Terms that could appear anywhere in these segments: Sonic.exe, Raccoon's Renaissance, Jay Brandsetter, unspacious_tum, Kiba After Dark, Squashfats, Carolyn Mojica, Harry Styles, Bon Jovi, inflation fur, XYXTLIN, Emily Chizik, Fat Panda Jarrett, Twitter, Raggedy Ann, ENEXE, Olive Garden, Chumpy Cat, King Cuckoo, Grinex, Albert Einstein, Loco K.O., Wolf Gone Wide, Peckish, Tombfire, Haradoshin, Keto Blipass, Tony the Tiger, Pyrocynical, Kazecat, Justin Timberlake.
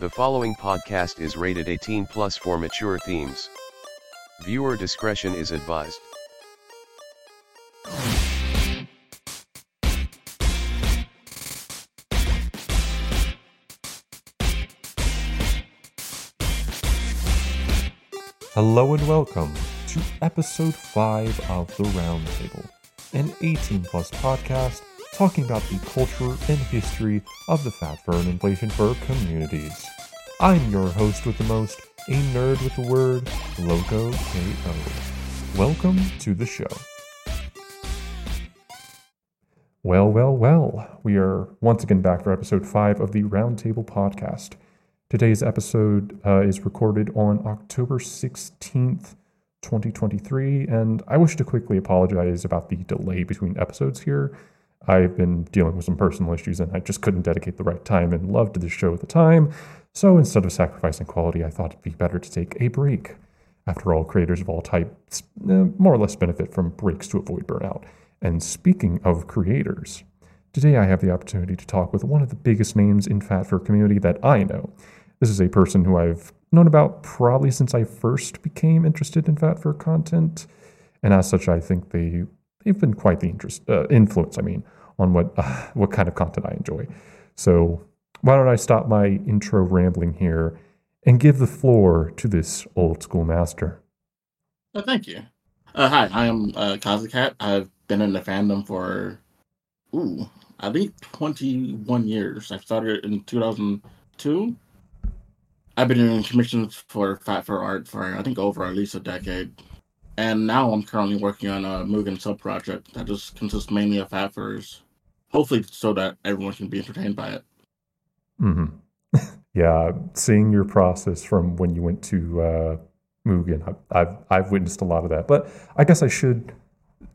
The following podcast is rated 18+ for mature themes. Viewer discretion is advised. Hello and welcome to episode 5 of The Roundtable, an 18+ podcast talking about the culture and history of the fat fur and inflation fur communities. I'm your host with the most, a nerd with the word, Loco K.O. Welcome to the show. Well, we are once again back for episode 5 of the Roundtable podcast. Today's episode is recorded on October 16th, 2023, and I wish to quickly apologize about the delay between episodes here. I've been dealing with some personal issues, and I just couldn't dedicate the right time and love to this show at the time, so instead of sacrificing quality, I thought it'd be better to take a break. After all, creators of all types more or less benefit from breaks to avoid burnout. And speaking of creators, today I have the opportunity to talk with one of the biggest names in fat fur community that I know. This is a person who I've known about probably since I first became interested in fat fur content, and as such, I think they've been quite the influence on what kind of content I enjoy. So why don't I stop my intro rambling here and give the floor to this old school master. Oh, thank you. Hi, I am Kazecat. I've been in the fandom for, I think 21 years. I started in 2002. I've been doing commissions for fat fur art for, I think, over at least a decade. And now I'm currently working on a Mugen sub-project that just consists mainly of fat furs, hopefully so that everyone can be entertained by it. Mm-hmm. Yeah, seeing your process from when you went to Mugen, I've witnessed a lot of that. But I guess I should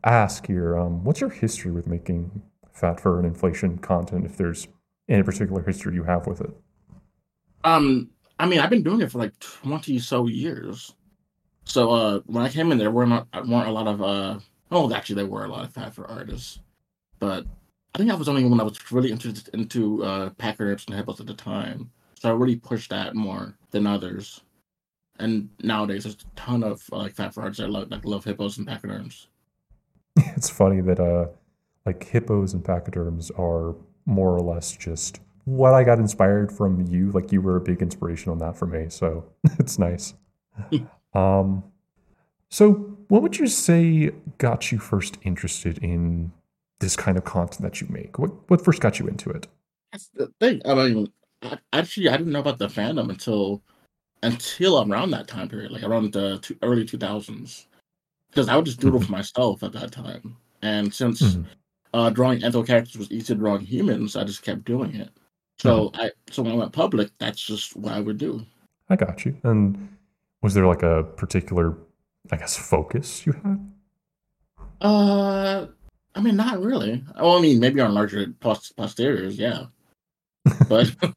ask here, what's your history with making fat fur and inflation content, if there's any particular history you have with it? I've been doing it for like 20 so years. So when I came in, there were a lot of fat fur artists, but I think I was only when I was really interested into packer nips and hippos at the time. So I really pushed that more than others. And nowadays, there's a ton of fat fur artists that love hippos and packer nips. It's funny that hippos and pachyderms are more or less just what I got inspired from you. Like, you were a big inspiration on that for me, so it's nice. So what would you say got you first interested in this kind of content that you make? What first got you into it? That's the thing. I didn't know about the fandom until around that time period, like around the early 2000s, because I would just doodle for myself at that time. And since drawing anthro characters was easier than drawing humans, I just kept doing it. So so when I went public, that's just what I would do. I got you. And was there like a particular, I guess, focus you had? Not really. Maybe on larger posteriors, yeah. But that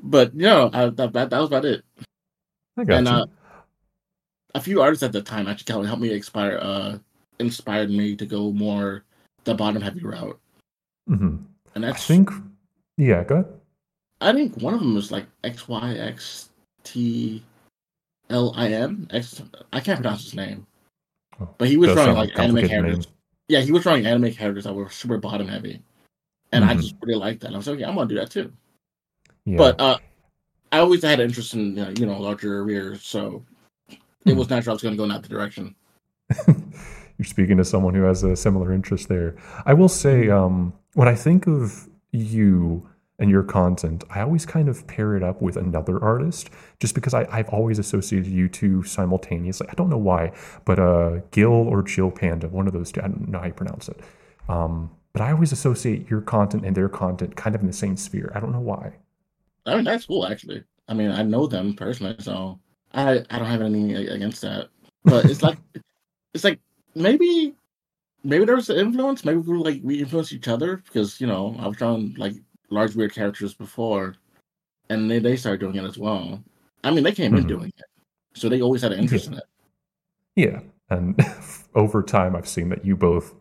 was about it. I got you. A few artists at the time actually kind of helped me inspired me to go more the bottom heavy route. Mm-hmm. And that's, go ahead. I think one of them was like XYXTLIN. I can't pronounce his name. But he was drawing like anime characters. Name. Yeah, he was drawing anime characters that were super bottom heavy. And I just really liked that. I was like, yeah, I'm going to do that too. Yeah. But I always had an interest in, larger arrears. So it was natural I was going to go in that direction. You're speaking to someone who has a similar interest there. I will say, when I think of you and your content, I always kind of pair it up with another artist, just because I've always associated you two simultaneously. I don't know why, but Gil or Chill Panda, one of those two, I don't know how you pronounce it. But I always associate your content and their content kind of in the same sphere. I don't know why. That's cool, actually. I know them personally, so I don't have anything against that. But it's like, maybe there was an influence. Maybe we influenced each other because, I was drawing large weird characters before, and they started doing it as well. They came in doing it, so they always had an interest in it. Yeah, and over time, I've seen that you both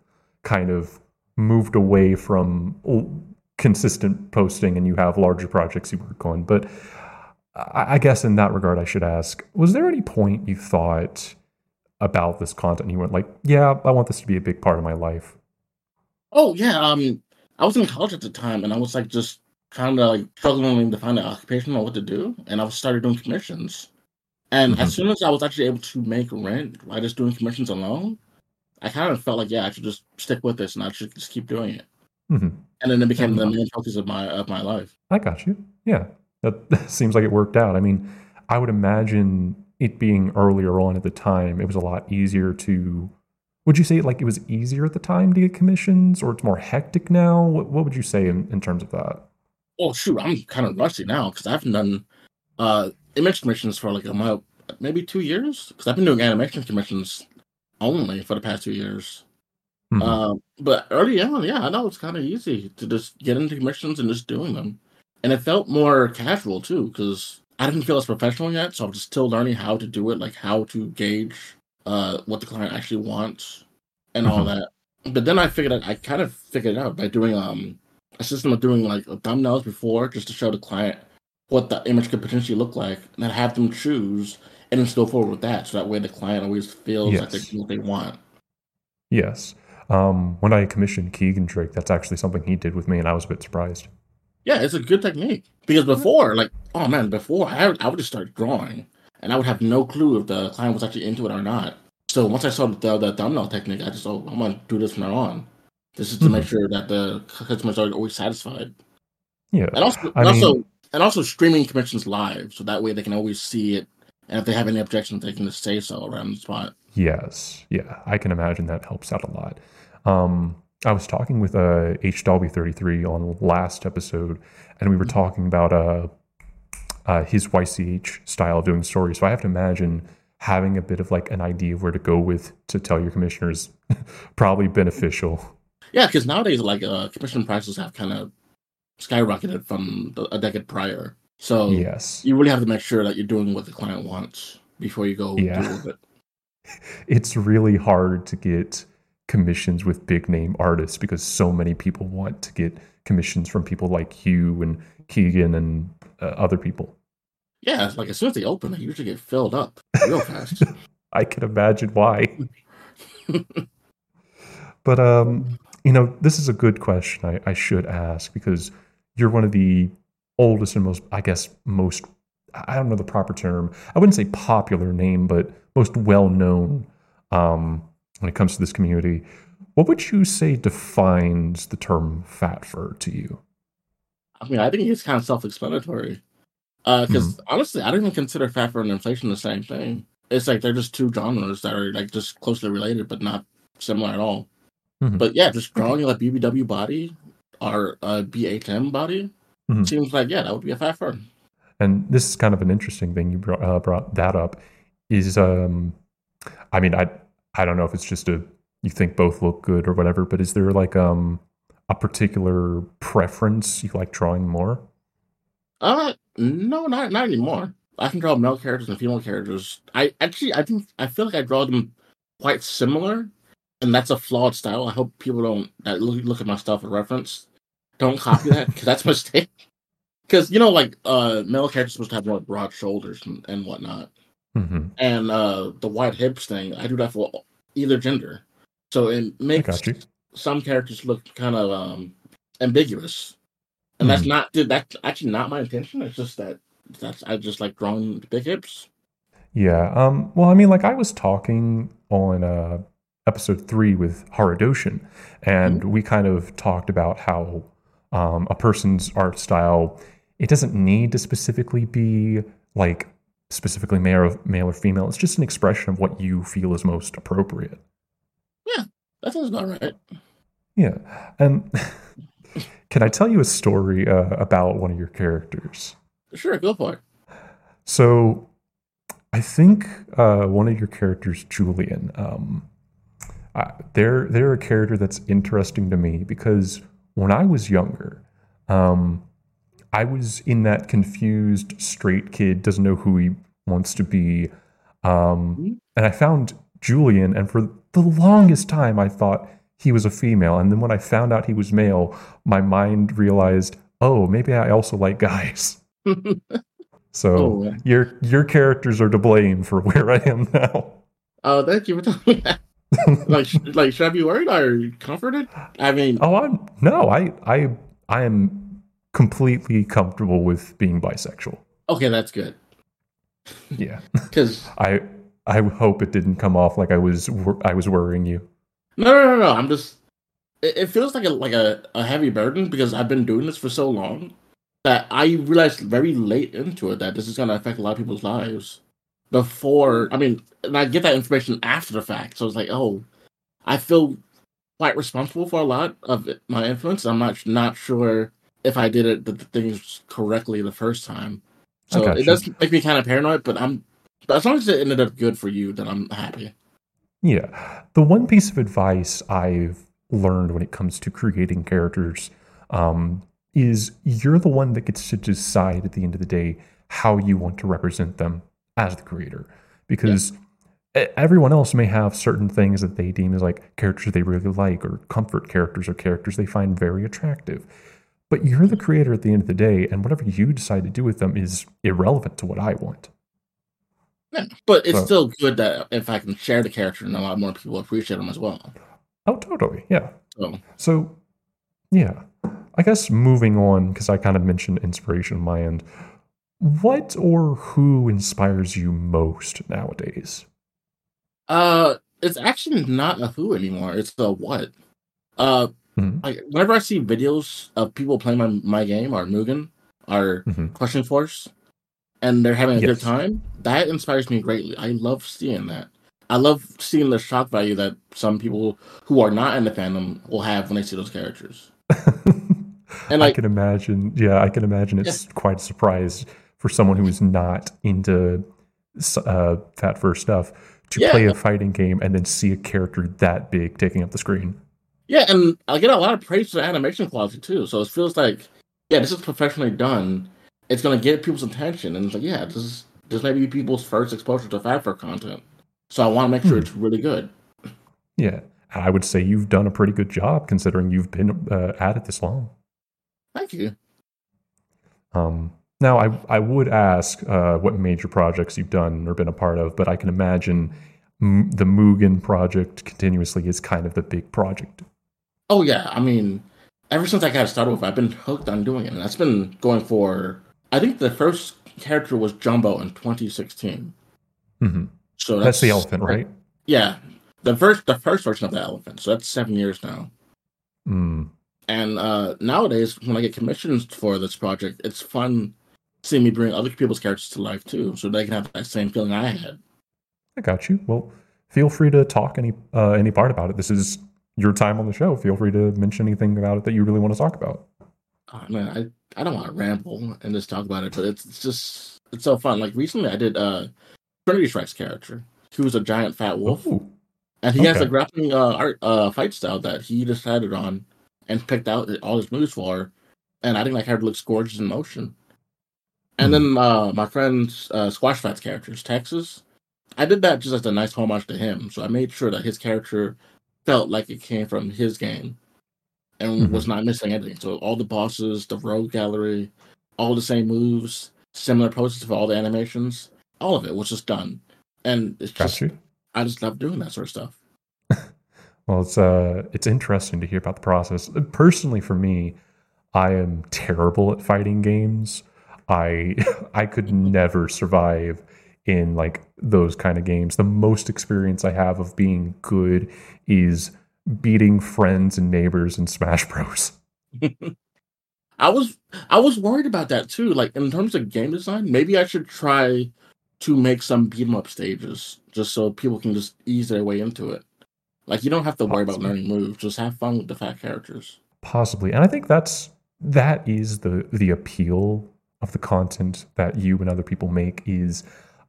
kind of moved away from consistent posting and you have larger projects you work on. But I guess in that regard, I should ask, was there any point you thought about this content and you went like, yeah, I want this to be a big part of my life? Oh, yeah. I was in college at the time, and I was like just kind of like struggling to find an occupation on what to do. And I started doing commissions. And as soon as I was actually able to make rent by just doing commissions alone, I kind of felt like, yeah, I should just stick with this and I should just keep doing it. And then it became the main focus of my life. I got you. Yeah. That seems like it worked out. I mean, I would imagine it being earlier on at the time, it was a lot easier to... Would you say like it was easier at the time to get commissions, or it's more hectic now? What would you say in terms of that? Oh, shoot. I'm kind of rusty now because I haven't done image commissions for like maybe 2 years, because I've been doing animation commissions only for the past 2 years. But early on, yeah, I know it's kind of easy to just get into commissions and just doing them. And it felt more casual too, because I didn't feel as professional yet, so I'm just still learning how to do it, like how to gauge what the client actually wants and all that. But then I kind of figured it out by doing a system of doing like thumbnails before, just to show the client what the image could potentially look like, and then have them choose and then go forward with that. So that way the client always feels like they do what they want. Yes. When I commissioned Keegan Drake, that's actually something he did with me, and I was a bit surprised. Yeah, it's a good technique. Because before, like, oh man, before I would just start drawing, and I would have no clue if the client was actually into it or not. So once I saw the thumbnail technique, I just, I'm going to do this from now on. This is to make sure that the customers are always satisfied. Yeah. And also streaming commissions live, so that way they can always see it. And if they have any objections, they can just say so around the spot. Yes. Yeah. I can imagine that helps out a lot. I was talking with HDLB33 on last episode, and we were talking about his YCH style of doing stories. So I have to imagine having a bit of like an idea of where to go with to tell your commissioners probably beneficial. Yeah, because nowadays like commission prices have kind of skyrocketed from a decade prior. So yes, you really have to make sure that you're doing what the client wants before you go deal with it. It's really hard to get commissions with big name artists because so many people want to get commissions from people like Hugh and Keegan and other people. Yeah, like as soon as they open, they usually get filled up real fast. I can imagine why. But, you know, this is a good question I should ask, because you're one of the oldest and most, I guess, most, I don't know the proper term. I wouldn't say popular name, but most well-known when it comes to this community. What would you say defines the term fat fur to you? I mean, I think it's kind of self-explanatory. Because honestly, I don't even consider fat fur and inflation the same thing. It's like they're just two genres that are like just closely related, but not similar at all. But yeah, just drawing like BBW body or BHM body seems like, yeah, that would be a fat fur. And this is kind of an interesting thing you brought that up. Is I mean, I don't know if it's just you think both look good or whatever, but is there like a particular preference you like drawing more? No, not anymore. I can draw male characters and female characters. I feel like I draw them quite similar, and that's a flawed style. I hope people don't that look at my stuff for reference. Don't copy that, because that's a mistake. Because, you know, like, male characters are supposed to have more broad shoulders and whatnot. And the wide hips thing, I do that for either gender. So it makes some characters look kind of ambiguous. And that's actually not my intention. It's just that I just like drawing big hips. Yeah. Well, I mean, like, I was talking on episode 3 with Haradoshin, and we kind of talked about how a person's art style, it doesn't need to specifically be like specifically male or female. It's just an expression of what you feel is most appropriate. Yeah, that sounds about right. Yeah. And can I tell you a story about one of your characters? Sure, go for it. So I think one of your characters, Julian, they're a character that's interesting to me because when I was younger, I was in that confused straight kid, doesn't know who he wants to be. And I found Julian, and for the longest time I thought he was a female. And then when I found out he was male, my mind realized, oh, maybe I also like guys. So your characters are to blame for where I am now. Oh, thank you for telling me that. like, should I be worried? Are you comforted? I mean, I am completely comfortable with being bisexual. Okay, that's good. Yeah, because I hope it didn't come off like I was worrying you. No. I'm just. It feels like a heavy burden because I've been doing this for so long that I realized very late into it that this is going to affect a lot of people's lives. Before, I mean, and I get that information after the fact, so it's like, oh, I feel quite responsible for a lot of my influence. I'm not sure if I did it the things correctly the first time. So it does make me kind of paranoid, but as long as it ended up good for you, then I'm happy. Yeah. The one piece of advice I've learned when it comes to creating characters is you're the one that gets to decide at the end of the day how you want to represent them as the creator. Because everyone else may have certain things that they deem as like characters they really like or comfort characters or characters they find very attractive. But you're the creator at the end of the day, and whatever you decide to do with them is irrelevant to what I want. Yeah, but it's still good that if I can share the character and a lot more people appreciate them as well. Oh, totally. Yeah. So yeah, I guess moving on, because I kind of mentioned inspiration on my end. What or who inspires you most nowadays? It's actually not a who anymore. It's a what. Like, whenever I see videos of people playing my game or Mugen or Question Force, and they're having a good time, that inspires me greatly. I love seeing that. I love seeing the shock value that some people who are not in the fandom will have when they see those characters. And like, I can imagine. Yeah, I can imagine it's quite a surprise for someone who is not into Fat Fur stuff to play a fighting game and then see a character that big taking up the screen. Yeah, and I get a lot of praise for the animation quality too. So it feels like, this is professionally done. It's going to get people's attention, and it's like, this may be people's first exposure to Fat Fur content. So I want to make sure it's really good. Yeah, I would say you've done a pretty good job considering you've been at it this long. Thank you. Now, I would ask what major projects you've done or been a part of, but I can imagine the Mugen project continuously is kind of the big project. Oh, yeah. I mean, ever since I got started with it, I've been hooked on doing it. And that's been going for, I think the first character was Jumbo in 2016. Mm-hmm. So that's the elephant, right? Yeah. The first version of the elephant. So that's 7 years now. Mm. And nowadays, when I get commissions for this project, it's fun seeing me bring other people's characters to life, too, so they can have that same feeling I had. I got you. Well, feel free to talk any part about it. This is your time on the show. Feel free to mention anything about it that you really want to talk about. Oh, man, I don't want to ramble and just talk about it, but it's so fun. Like, recently I did Trinity Strike's character, who's a giant fat wolf. Ooh. And he has a grappling fight style that he decided on and picked out all his moves for her, and I think like her looks gorgeous in motion. And then my friend's Squashfats characters, Texas, I did that just as a nice homage to him. So I made sure that his character felt like it came from his game and was not missing anything. So all the bosses, the rogue gallery, all the same moves, similar poses for all the animations, all of it was just done. And it's I just love doing that sort of stuff. Well, it's interesting to hear about the process. Personally, for me, I am terrible at fighting games. I could never survive in like those kind of games. The most experience I have of being good is beating friends and neighbors in Smash Bros. I was worried about that too. Like in terms of game design, maybe I should try to make some beat 'em up stages just so people can just ease their way into it. Like, you don't have to worry about learning moves. Just have fun with the fat characters. Possibly. And I think that is the appeal of the content that you and other people make is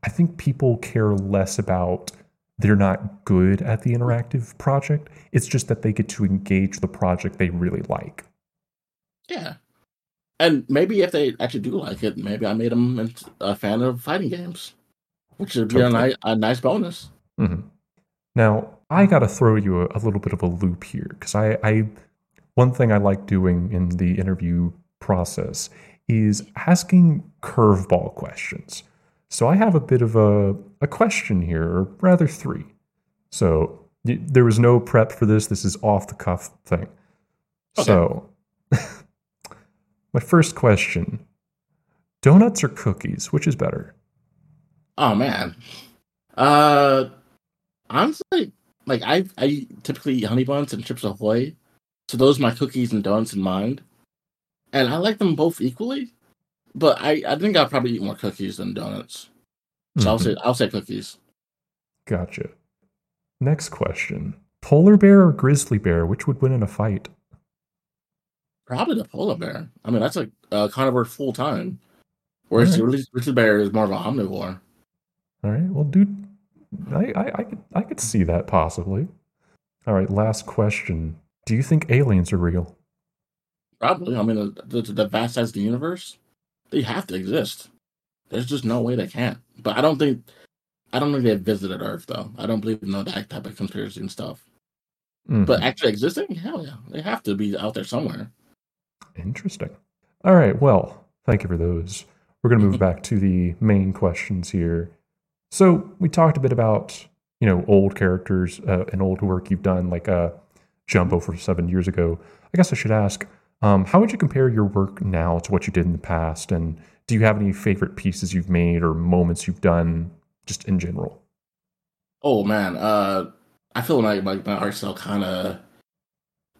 I think people care less about they're not good at the interactive project. It's just that they get to engage the project they really like. Yeah. And maybe if they actually do like it, maybe I made them a fan of fighting games, which would be a nice bonus. Mm-hmm. Now, I got to throw you a little bit of a loop here, because one thing I like doing in the interview process is asking curveball questions. So I have a bit of a question here, or rather three. So there was no prep for this. This is off-the-cuff thing. Okay. So my first question, donuts or cookies, which is better? Oh, man. Honestly, like I typically eat honey buns and Chips Ahoy. So those are my cookies and donuts in mind. And I like them both equally. But I think I'll probably eat more cookies than donuts. So I'll say cookies. Gotcha. Next question. Polar bear or grizzly bear? Which would win in a fight? Probably the polar bear. I mean, that's a carnivore full time. Whereas the grizzly bear is more of an omnivore. All right. Well, dude, I could see that possibly. All right. Last question. Do you think aliens are real? Probably. I mean, the vast size of the universe, they have to exist. There's just no way they can't. But I don't think they've visited Earth, though. I don't believe in that type of conspiracy and stuff. Mm-hmm. But actually existing? Hell yeah. They have to be out there somewhere. Interesting. All right. Well, thank you for those. We're going to move back to the main questions here. So we talked a bit about, old characters and old work you've done, like Jumbo for 7 years ago. I guess I should ask, how would you compare your work now to what you did in the past? And do you have any favorite pieces you've made or moments you've done just in general? Oh, man. I feel like my art style kind of...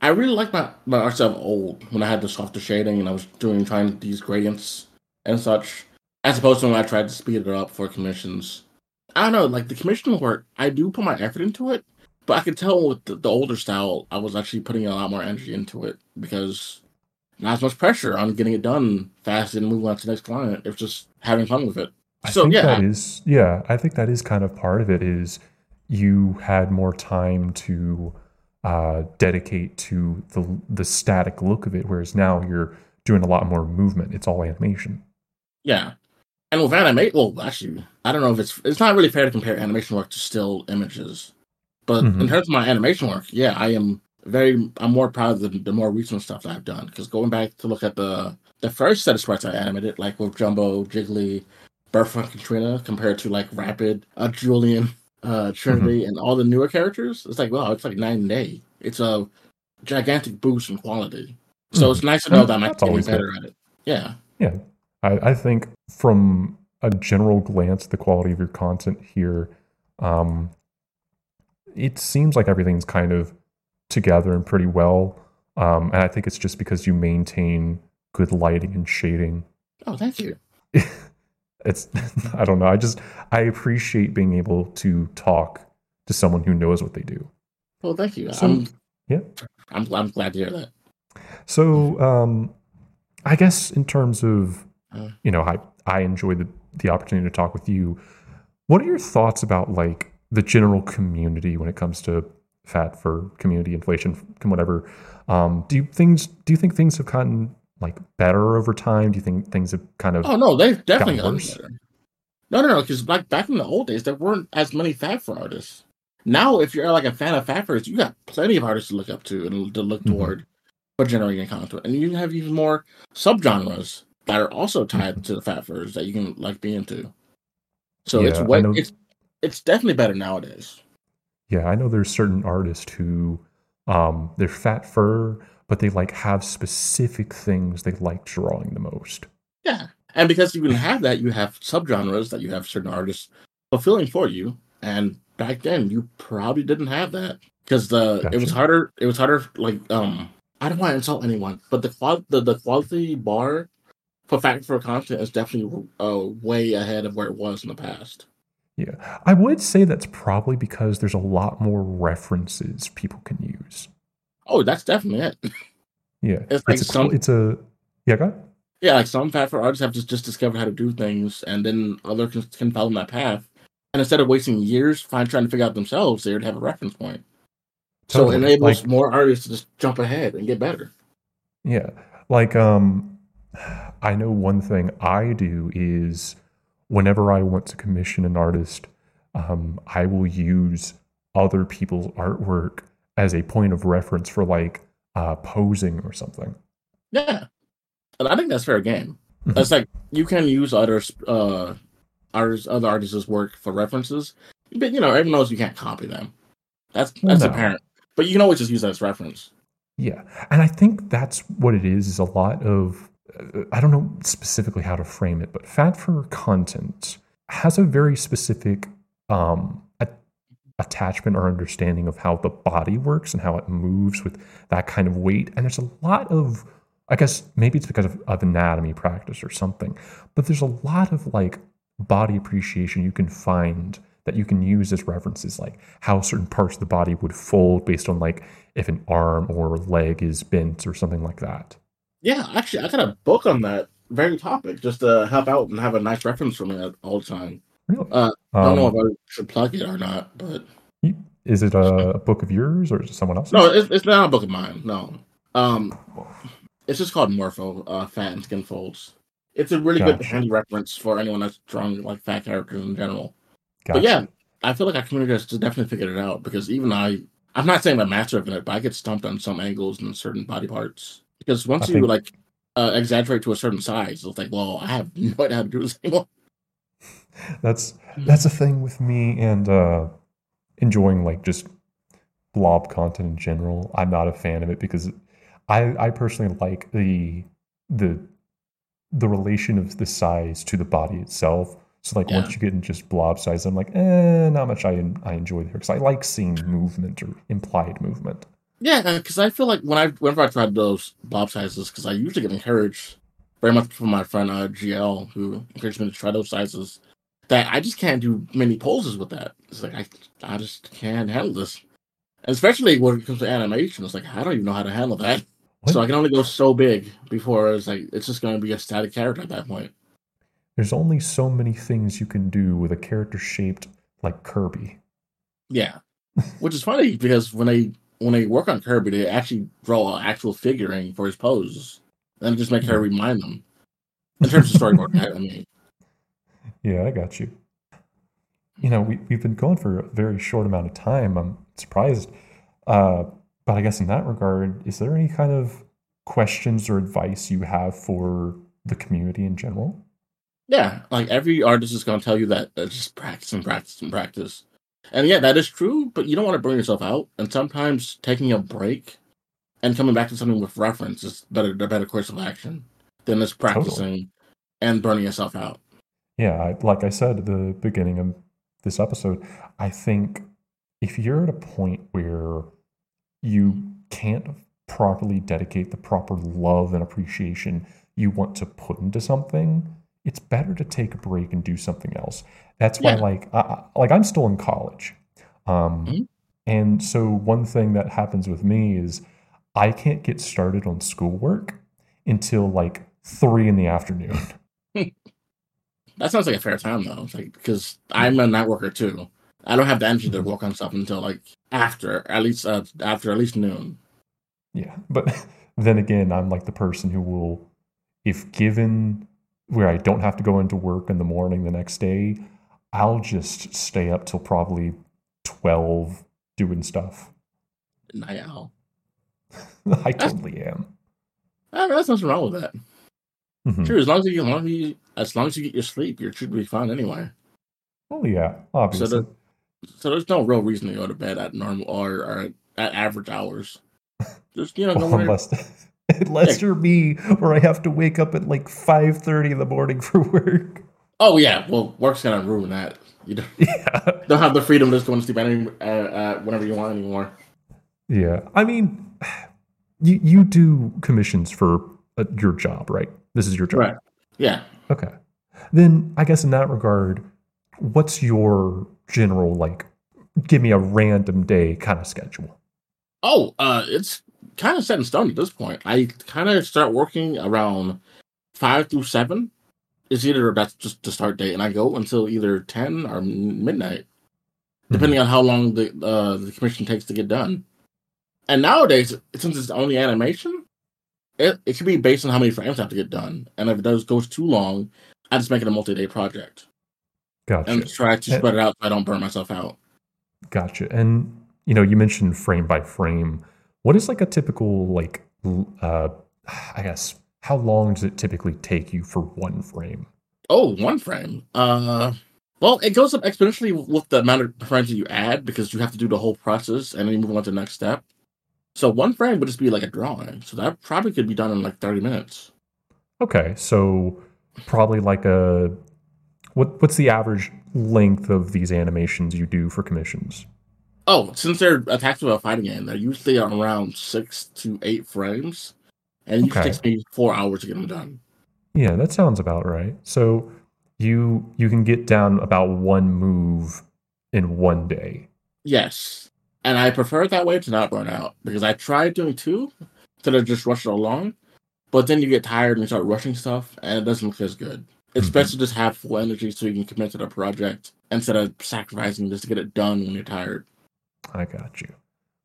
I really like my art style of old, when I had the softer shading and I was trying these gradients and such, as opposed to when I tried to speed it up for commissions. I don't know, the commission work, I do put my effort into it, but I could tell with the older style, I was actually putting a lot more energy into it because not as much pressure on getting it done fast and moving on to the next client. It was just having fun with it. I think that is kind of part of it is you had more time to dedicate to the static look of it, whereas now you're doing a lot more movement. It's all animation. Yeah. And with animation, I don't know if it's not really fair to compare animation work to still images. But in terms of my animation work, yeah, I'm more proud of the more recent stuff that I've done. Because going back to look at the first set of sprites I animated, like with Jumbo, Jiggly, Bertha, and Katrina, compared to Rapid, Julian, Trinity, and all the newer characters, it's it's night and day. It's a gigantic boost in quality. So it's nice to know that I'm actually getting better at it. Yeah. Yeah. I think from a general glance, the quality of your content here, it seems like everything's kind of together and pretty well. And I think it's just because you maintain good lighting and shading. Oh, thank you. I don't know. I appreciate being able to talk to someone who knows what they do. Well, thank you. So, I'm glad to hear that. So, I guess in terms of, I enjoy the opportunity to talk with you. What are your thoughts about the general community when it comes to fat for community inflation, whatever? Do you think things have gotten better over time? Do you think things have kind of? Oh no, they've definitely gotten better. No, because back in the old days, there weren't as many fat for artists. Now, if you're a fan of fat artists, you got plenty of artists to look up to and to look toward for generating content, and you have even more subgenres that are also tied to the fatfurs that you can be into. So it's definitely better nowadays. Yeah, I know there's certain artists who they're fat fur, but they have specific things they like drawing the most. Yeah, and because you can have that, you have subgenres that you have certain artists fulfilling for you. And back then, you probably didn't have that because it was harder. It was harder. I don't want to insult anyone, but the quality bar for fat fur content is definitely way ahead of where it was in the past. Yeah, I would say that's probably because there's a lot more references people can use. Oh, that's definitely it. Yeah, some fat fur artists have just discovered how to do things, and then others can follow that path. And instead of wasting years trying to figure out themselves, they would have a reference point. Totally. So it enables more artists to just jump ahead and get better. Yeah, I know one thing I do is whenever I want to commission an artist, I will use other people's artwork as a point of reference for like posing or something. Yeah. And I think that's fair game. Mm-hmm. That's like, you can use other artists' work for references, but you know, everyone knows you can't copy them. That's apparent. But you can always just use that as reference. Yeah. And I think that's what it is a lot of, I don't know specifically how to frame it, but Fat for content has a very specific attachment or understanding of how the body works and how it moves with that kind of weight. And there's a lot of, I guess maybe it's because of anatomy practice or something, but there's a lot of like body appreciation you can find that you can use as references, like how certain parts of the body would fold based on like if an arm or leg is bent or something like that. Yeah, actually, I got a book on that very topic just to help out and have a nice reference for me all the time. Really? I don't know if I should plug it or not, but... Is it a book of yours or is it someone else's? No, it's not a book of mine, no. It's just called Morpho, Fat and Skin Folds. It's a really good handy reference for anyone that's drawing like fat characters in general. Gotcha. But yeah, I feel like our community has definitely figured it out because even I'm not saying I'm a master of it, but I get stumped on some angles and certain body parts. Because once you like exaggerate to a certain size, it's like, well, I have no idea how to do this anymore. That's a thing with me and enjoying like just blob content in general. I'm not a fan of it because I personally like the relation of the size to the body itself. So like once you get in just blob size, I'm like, not much I enjoy there because I like seeing movement or implied movement. Yeah, because I feel like whenever I tried those blob sizes, because I usually get encouraged very much from my friend GL, who encouraged me to try those sizes, that I just can't do many poses with that. It's like, I just can't handle this. And especially when it comes to animation, it's like, I don't even know how to handle that. What? So I can only go so big before it's like, it's just going to be a static character at that point. There's only so many things you can do with a character shaped like Kirby. Yeah. Which is funny, because when they work on Kirby, they actually draw an actual figuring for his pose. And just make Kirby mind them. In terms of storyboarding, I mean. Yeah, I got you. You know, we've been going for a very short amount of time. I'm surprised. But I guess in that regard, is there any kind of questions or advice you have for the community in general? Yeah, like every artist is going to tell you that just practice and practice and practice. And yeah, that is true, but you don't want to burn yourself out. And sometimes taking a break and coming back to something with reference is a better course of action than just practicing and burning yourself out. Yeah, like I said at the beginning of this episode, I think if you're at a point where you can't properly dedicate the proper love and appreciation you want to put into something, it's better to take a break and do something else. That's why, like I'm still in college. And so one thing that happens with me is I can't get started on schoolwork until like 3 p.m. That sounds like a fair time, though, because I'm a night worker, too. I don't have the energy to work on stuff until like after at least noon. Yeah, but then again, I'm like the person who will, if given... where I don't have to go into work in the morning the next day, I'll just stay up till probably 12 doing stuff. Night owl. I totally am. I mean, that's nothing wrong with that. Mm-hmm. Sure, as long as you get your sleep, you should be fine anyway. Oh yeah, obviously. So there's no real reason to go to bed at normal or at average hours. Just unless you're me, where I have to wake up at like 5:30 in the morning for work. Oh yeah, well, work's gonna ruin that. You don't have the freedom to just go and sleep whenever you want anymore. Yeah, I mean, you do commissions for your job, right? This is your job, right? Yeah. Okay. Then I guess in that regard, what's your general like? Give me a random day kind of schedule. Oh, it's kind of set in stone at this point. I kind of start working around 5 through 7. It's either that's just the start date, and I go until either 10 or midnight, depending on how long the commission takes to get done. And nowadays, since it's only animation, it can be based on how many frames I have to get done. And if it goes too long, I just make it a multi-day project. Gotcha. And try to spread it out so I don't burn myself out. Gotcha. And, you know, you mentioned frame by frame. What is like a typical, like, I guess, how long does it typically take you for one frame? Oh, one frame. Well, it goes up exponentially with the amount of frames that you add, because you have to do the whole process and then you move on to the next step. So one frame would just be like a drawing. So that probably could be done in like 30 minutes. Okay, so probably like a... What's the average length of these animations you do for commissions? Oh, since they're a tactical fighting game, they're usually around 6 to 8 frames. And it usually takes me 4 hours to get them done. Yeah, that sounds about right. So you can get down about one move in one day. Yes. And I prefer it that way to not burn out, because I tried doing 2 instead of just rushing along. But then you get tired and you start rushing stuff, and it doesn't look as good. It's best to just have full energy so you can commit to the project instead of sacrificing just to get it done when you're tired. I got you.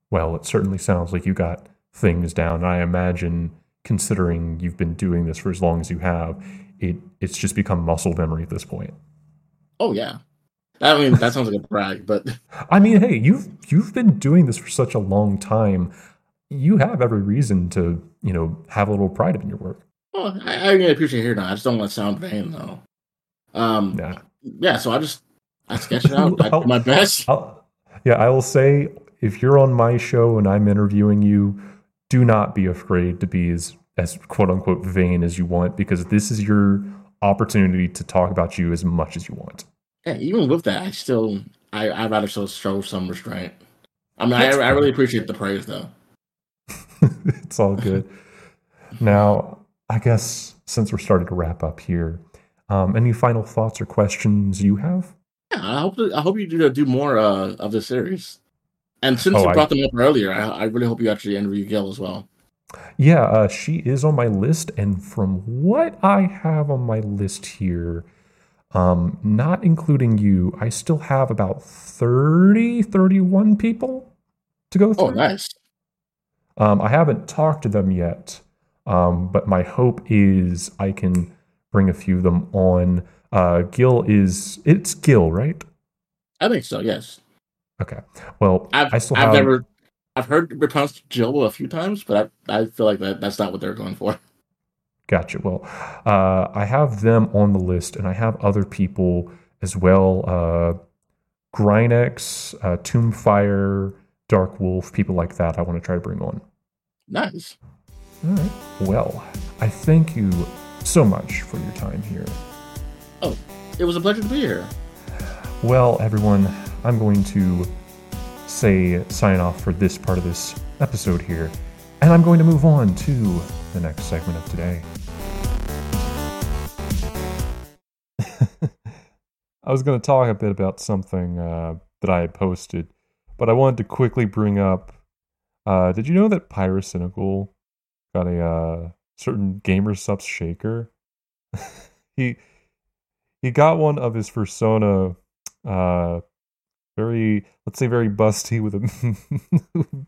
Well, it certainly sounds like you got things down. I imagine, considering you've been doing this for as long as you have, it's just become muscle memory at this point. Oh, yeah. I mean, that sounds like a brag, but... I mean, hey, you've been doing this for such a long time. You have every reason to, you know, have a little pride in your work. Well, I really appreciate hearing that. I just don't want to sound vain, though. Yeah, so I sketch it out. I do my best. I will say, if you're on my show and I'm interviewing you, do not be afraid to be as quote-unquote vain as you want, because this is your opportunity to talk about you as much as you want. Yeah, even with that, I'd rather still show some restraint. I mean, I really appreciate the praise, though. It's all good. Now... I guess since we're starting to wrap up here, any final thoughts or questions you have? Yeah, I hope you do more of this series. And since you brought them up earlier, I really hope you actually interview Gil as well. Yeah, she is on my list. And from what I have on my list here, not including you, I still have about 31 people to go through. Oh, nice. I haven't talked to them yet. But my hope is I can bring a few of them on. It's Gil, right? I think so, yes. Okay. Well, I've heard pronounced Jill a few times, but I feel like that's not what they're going for. Gotcha. Well, I have them on the list, and I have other people as well. Grinex, Tombfire, Dark Wolf, people like that I want to try to bring on. Nice. All right. Well, I thank you so much for your time here. Oh, it was a pleasure to be here. Well, everyone, I'm going to sign off for this part of this episode here, and I'm going to move on to the next segment of today. I was going to talk a bit about something that I had posted, but I wanted to quickly bring up, did you know that Pyrocynical got a certain GamerSups shaker? he got one of his Fursona, very busty, with a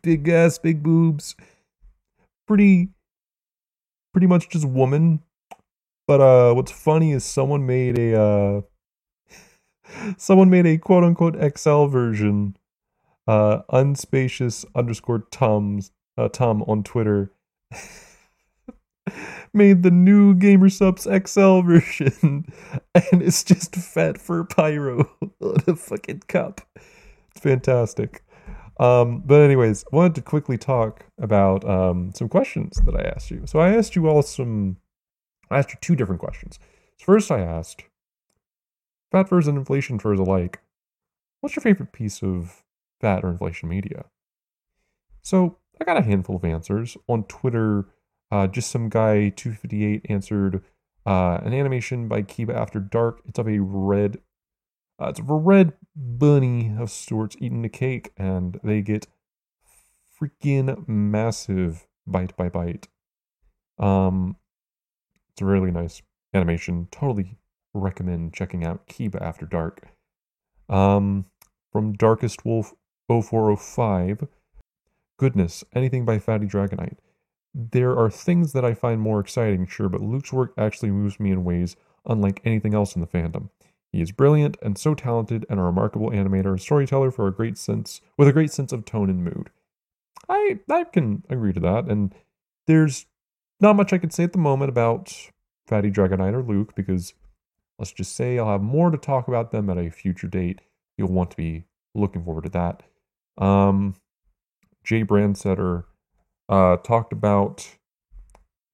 big ass, big boobs, pretty much just woman. But what's funny is someone made a quote unquote XL version, unspacious_tum on Twitter. Made the new GamerSups XL version, and it's just fat fur pyro on a fucking cup. It's fantastic. But anyways, I wanted to quickly talk about some questions that I asked you. So I asked you I asked you 2 different questions. First, I asked fat furs and inflation furs alike, what's your favorite piece of fat or inflation media? So I got a handful of answers. On Twitter, just some guy, 258, answered an animation by Kiba After Dark. It's of a red bunny of sorts eating a cake, and they get freaking massive bite by bite. It's a really nice animation. Totally recommend checking out Kiba After Dark. From Darkest Wolf 0405, goodness, anything by Fatty Dragonite. There are things that I find more exciting, sure, but Luke's work actually moves me in ways unlike anything else in the fandom. He is brilliant and so talented, and a remarkable animator and storyteller with a great sense of tone and mood. I can agree to that, and there's not much I could say at the moment about Fatty Dragonite or Luke, because let's just say I'll have more to talk about them at a future date. You'll want to be looking forward to that. Jay Brandsetter talked about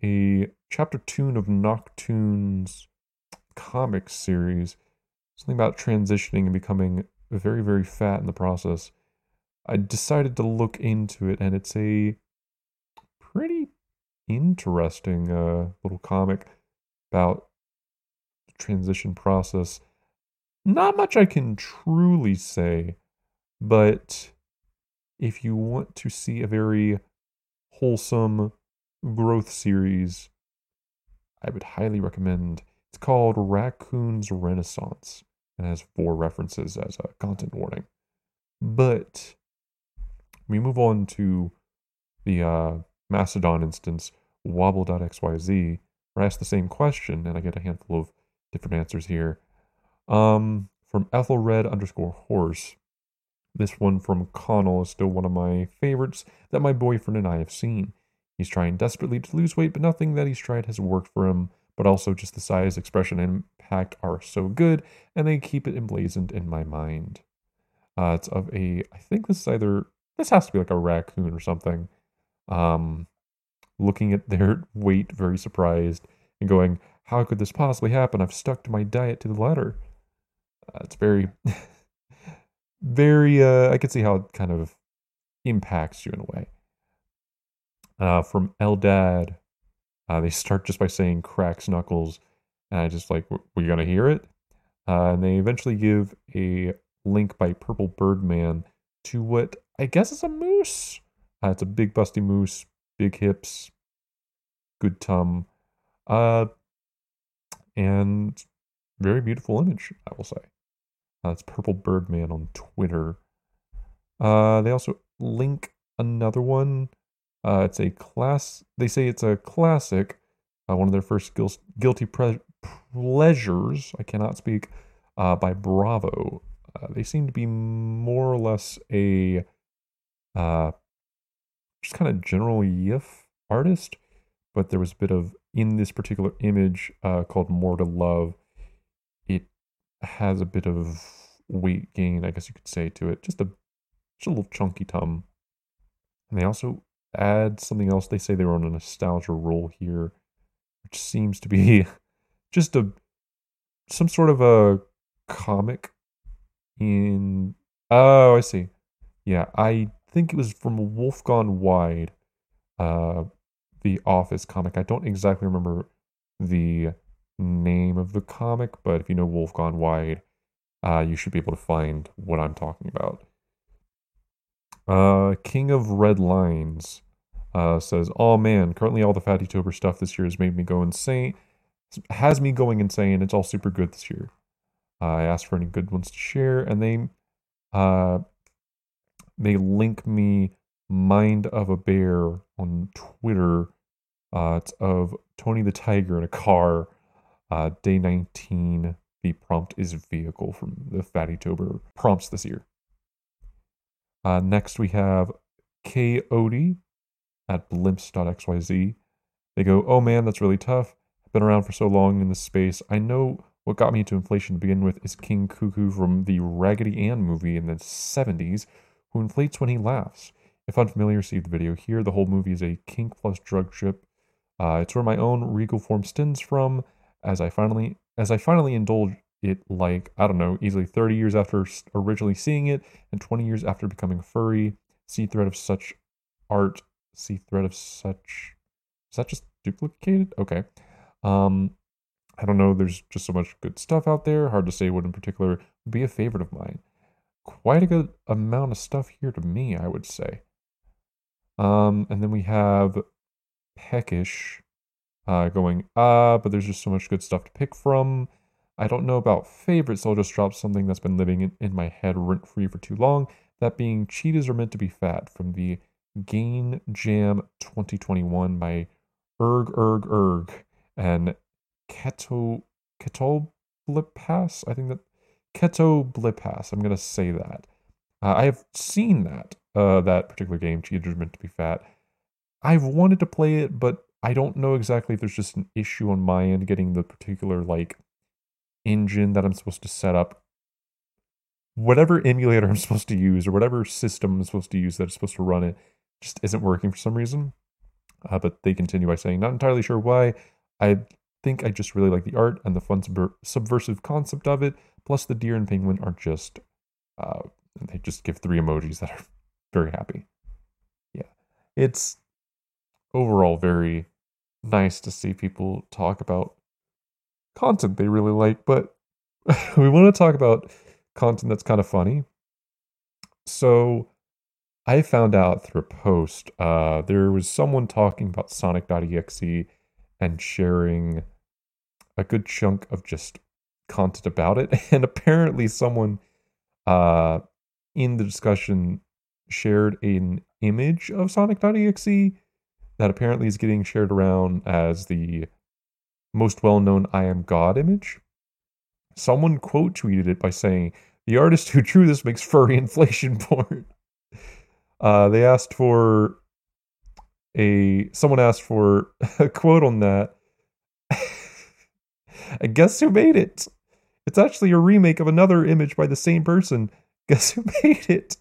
a chapter 2 of Noctune's comic series, something about transitioning and becoming very, very fat in the process. I decided to look into it, and it's a pretty interesting little comic about the transition process. Not much I can truly say, but if you want to see a very wholesome growth series, I would highly recommend. It's called Raccoon's Renaissance and has 4 references as a content warning. But we move on to the Mastodon instance, wobble.xyz, where I ask the same question and I get a handful of different answers here. From Ethelred_horse. This one from Connell is still one of my favorites that my boyfriend and I have seen. He's trying desperately to lose weight, but nothing that he's tried has worked for him. But also just the size, expression, and impact are so good, and they keep it emblazoned in my mind. It's of a, I think this is either, this has to be like a raccoon or something. Looking at their weight, very surprised, and going, how could this possibly happen? I've stuck to my diet to the letter. It's very, very, I can see how it kind of impacts you in a way. From Eldad, they start just by saying cracks knuckles, and I just like, we're going to hear it? And they eventually give a link by Purple Birdman to what I guess is a moose. It's a big busty moose, big hips, good tum, and very beautiful image, I will say. That's Purple Birdman on Twitter. They also link another one. It's a class. They say it's a classic. One of their first guilty pleasures. I cannot speak. By Bravo. They seem to be more or less a just kind of general yiff artist, but there was a bit of in this particular image called "More to Love." It has a bit of weight gain, I guess you could say, to it. Just a little chunky tum, and they also add something else. They say they're on a nostalgia roll here, which seems to be just some sort of a comic in... Oh, I see. Yeah, I think it was from Wolf Gone Wide, the Office comic. I don't exactly remember the name of the comic, but if you know Wolf Gone Wide, you should be able to find what I'm talking about. King of Red Lines says, "Oh man, currently all the Fatty Tober stuff this year has made me go insane. Has me going insane. It's all super good this year." I asked for any good ones to share, and they link me Mind of a Bear on Twitter. It's of Tony the Tiger in a car. Day 19. The prompt is vehicle from the Fatty Tober prompts this year. Next we have Coyote at blimps.xyz. They go, "Oh man, that's really tough. I've been around for so long in this space. I know what got me into inflation to begin with is King Cuckoo from the Raggedy Ann movie in the 70s, who inflates when he laughs. If unfamiliar, see the video here. The whole movie is a kink plus drug trip. It's where my own regal form stems from, as I finally indulge it, like, I don't know, easily 30 years after originally seeing it and 20 years after becoming furry. See thread of such art. See thread of such..." Is that just duplicated? Okay. I don't know. There's just so much good stuff out there. Hard to say what in particular would be a favorite of mine. Quite a good amount of stuff here to me, I would say. And then we have Peckish going, "But there's just so much good stuff to pick from. I don't know about favorites, so I'll just drop something that's been living in my head rent-free for too long, that being Cheetahs Are Meant to Be Fat from the Gain Jam 2021 by Erg and Keto Blipass." I think that Keto Blipass. I'm going to say that. I have seen that, that particular game, Cheaters Meant to be Fat. I've wanted to play it, but I don't know exactly if there's just an issue on my end getting the particular, like, engine that I'm supposed to set up. Whatever emulator I'm supposed to use, or whatever system I'm supposed to use that's supposed to run it, just isn't working for some reason. But they continue by saying, not entirely sure why. I think I just really like the art and the fun subversive concept of it. Plus, the deer and penguin are just... they just give three emojis that are very happy. Yeah. It's overall very nice to see people talk about content they really like, but we want to talk about content that's kind of funny. So I found out through a post, there was someone talking about Sonic.exe and sharing a good chunk of just content about it. And apparently someone, in the discussion shared an image of Sonic.exe that apparently is getting shared around as the most well-known I Am God image. Someone quote tweeted it by saying, the artist who drew this makes furry inflation porn. They asked for someone asked for a quote on that. And guess who made it? It's actually a remake of another image by the same person. Guess who made it?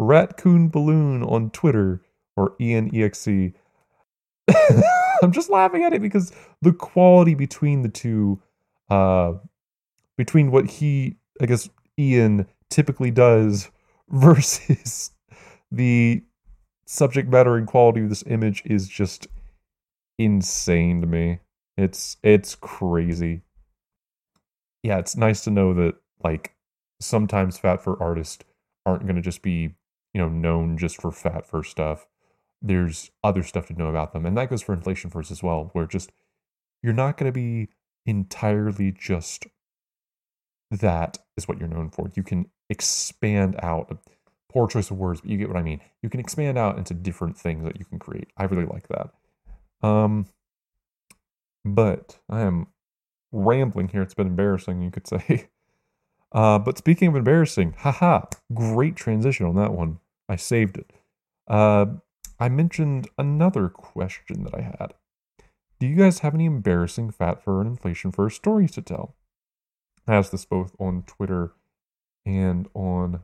Raccoon Balloon on Twitter, or ENEXE. I'm just laughing at it because the quality between the two, between what he, I guess, Ian typically does versus the subject matter and quality of this image is just insane to me. It's crazy. Yeah, it's nice to know that, like, sometimes fat fur artists aren't going to just be, you know, known just for fat fur stuff. There's other stuff to know about them. And that goes for inflation furs as well, where just you're not going to be entirely just that is what you're known for. You can expand out. Poor choice of words, but you get what I mean. You can expand out into different things that you can create. I really like that. But I am rambling here. It's been embarrassing, you could say. But speaking of embarrassing, haha, great transition on that one. I saved it. I mentioned another question that I had. Do you guys have any embarrassing fat fur and inflation fur stories to tell? I asked this both on Twitter and on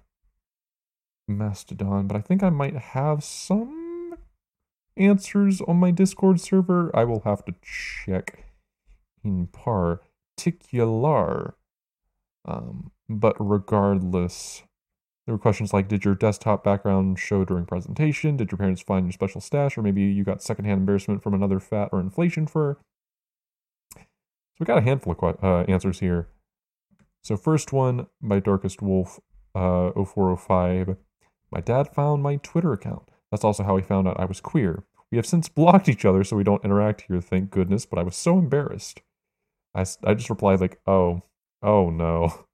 Mastodon, but I think I might have some answers on my Discord server. I will have to check in particular. But regardless, there were questions like, did your desktop background show during presentation? Did your parents find your special stash? Or maybe you got secondhand embarrassment from another fat or inflation fur? So we got a handful of answers here. So first one by Darkest Wolf 0405. My dad found my Twitter account. That's also how he found out I was queer. We have since blocked each other, so we don't interact here, thank goodness, but I was so embarrassed. I just replied like, oh no.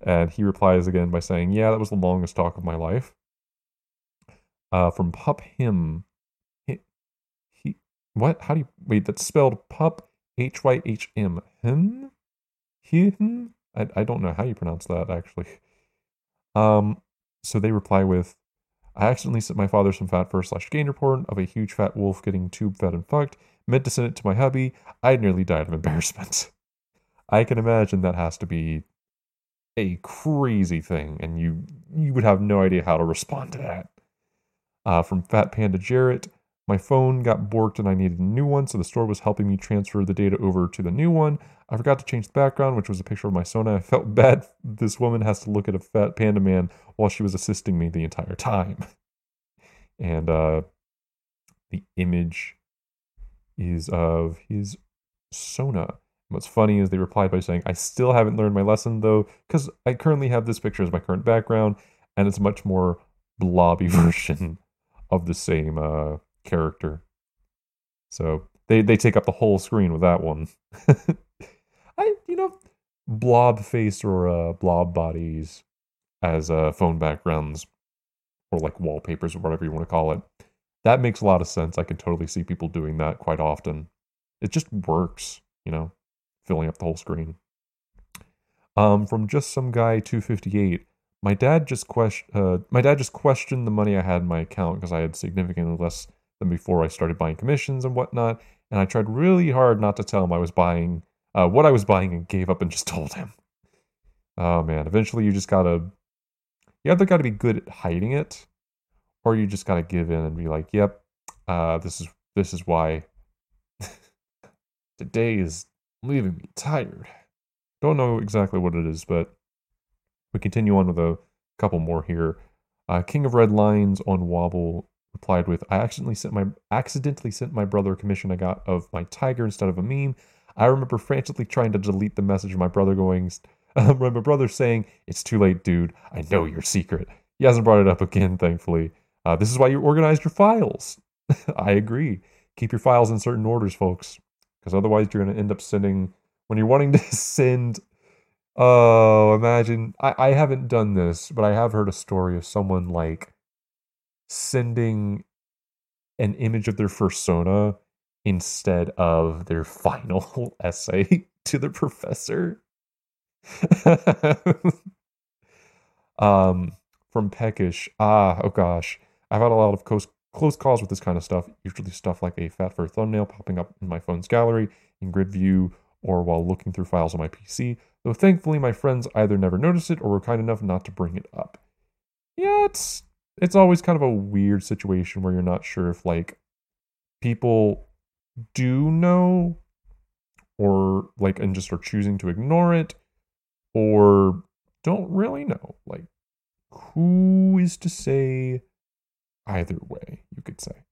And he replies again by saying, yeah, that was the longest talk of my life. From Pup Him. What? How do you, wait, that's spelled Pup HYHM. Him? Him? I don't know how you pronounce that, actually. So they reply with, I accidentally sent my father some fat fur / gain report of a huge fat wolf getting tube fed and fucked. Meant to send it to my hubby. I nearly died of embarrassment. I can imagine that has to be a crazy thing, and you would have no idea how to respond to that. From Fat Panda Jarrett, my phone got borked and I needed a new one, so the store was helping me transfer the data over to the new one. I forgot to change the background, which was a picture of my Sona. I felt bad this woman has to look at a fat panda man while she was assisting me the entire time. And the image is of his Sona. What's funny is they replied by saying, I still haven't learned my lesson, though, because I currently have this picture as my current background, and it's a much more blobby version of the same character. So they take up the whole screen with that one. Blob face or blob bodies as phone backgrounds, or like wallpapers or whatever you want to call it. That makes a lot of sense. I can totally see people doing that quite often. It just works, filling up the whole screen. From just some guy 258. My dad just questioned the money I had in my account because I had significantly less than before I started buying commissions and whatnot. And I tried really hard not to tell him I was buying what I was buying and gave up and just told him. Oh man, eventually you just gotta, you either gotta be good at hiding it, or you just gotta give in and be like, yep, this is why today is leaving me tired. Don't know exactly what it is, but we continue on with a couple more here. King of Red Lines on Wobble replied with, I accidentally sent my brother a commission I got of my tiger instead of a meme. I remember frantically trying to delete the message of my brother going, my brother saying, it's too late, dude. I know your secret. He hasn't brought it up again, thankfully. This is why you organized your files. I agree. Keep your files in certain orders, folks. Because otherwise you're going to end up sending... When you're wanting to send... Oh, imagine... I haven't done this, but I have heard a story of someone, like, sending an image of their fursona instead of their final essay to the professor. From Peckish. Oh gosh. I've had a lot of close calls with this kind of stuff. Usually stuff like a fat fur thumbnail popping up in my phone's gallery, in grid view, or while looking through files on my PC. Though thankfully my friends either never noticed it or were kind enough not to bring it up. Yeah, it's always kind of a weird situation where you're not sure if, like, people do know or, like, and just are choosing to ignore it or don't really know. Like, who is to say either way, you could say.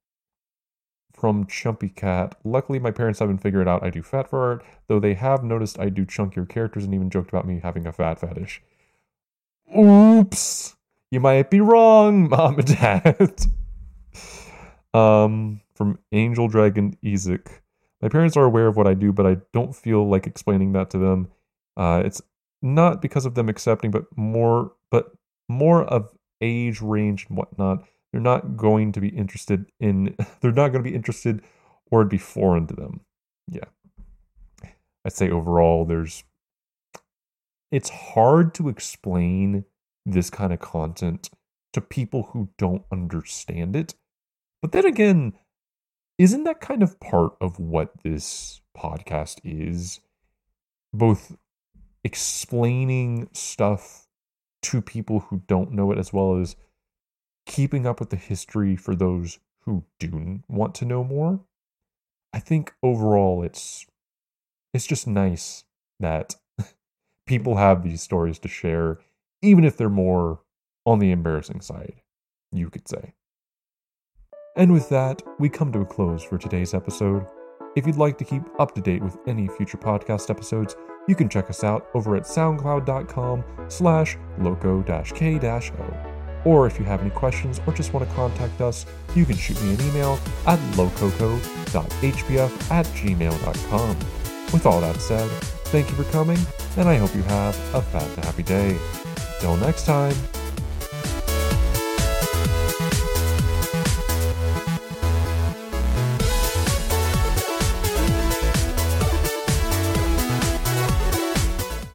From Chumpy Cat, luckily my parents haven't figured out I do fat fur art, though they have noticed I do chunkier characters and even joked about me having a fat fetish. Oops! You might be wrong, Mom and Dad. From Angel Dragon Ezek, my parents are aware of what I do, but I don't feel like explaining that to them. It's not because of them accepting, but more of age range and whatnot. They're not going to be interested, or it'd be foreign to them. Yeah, I'd say overall, it's hard to explain this kind of content to people who don't understand it. But then again, isn't that kind of part of what this podcast is? Both explaining stuff to people who don't know it, as well as keeping up with the history for those who do want to know more. I think overall it's just nice that people have these stories to share, even if they're more on the embarrassing side, you could say. And with that, we come to a close for today's episode. If you'd like to keep up to date with any future podcast episodes, you can check us out over at soundcloud.com/loco-k-o. Or if you have any questions or just want to contact us, you can shoot me an email at lococo.hbf@gmail.com. With all that said, thank you for coming, and I hope you have a fat and happy day. Till next time.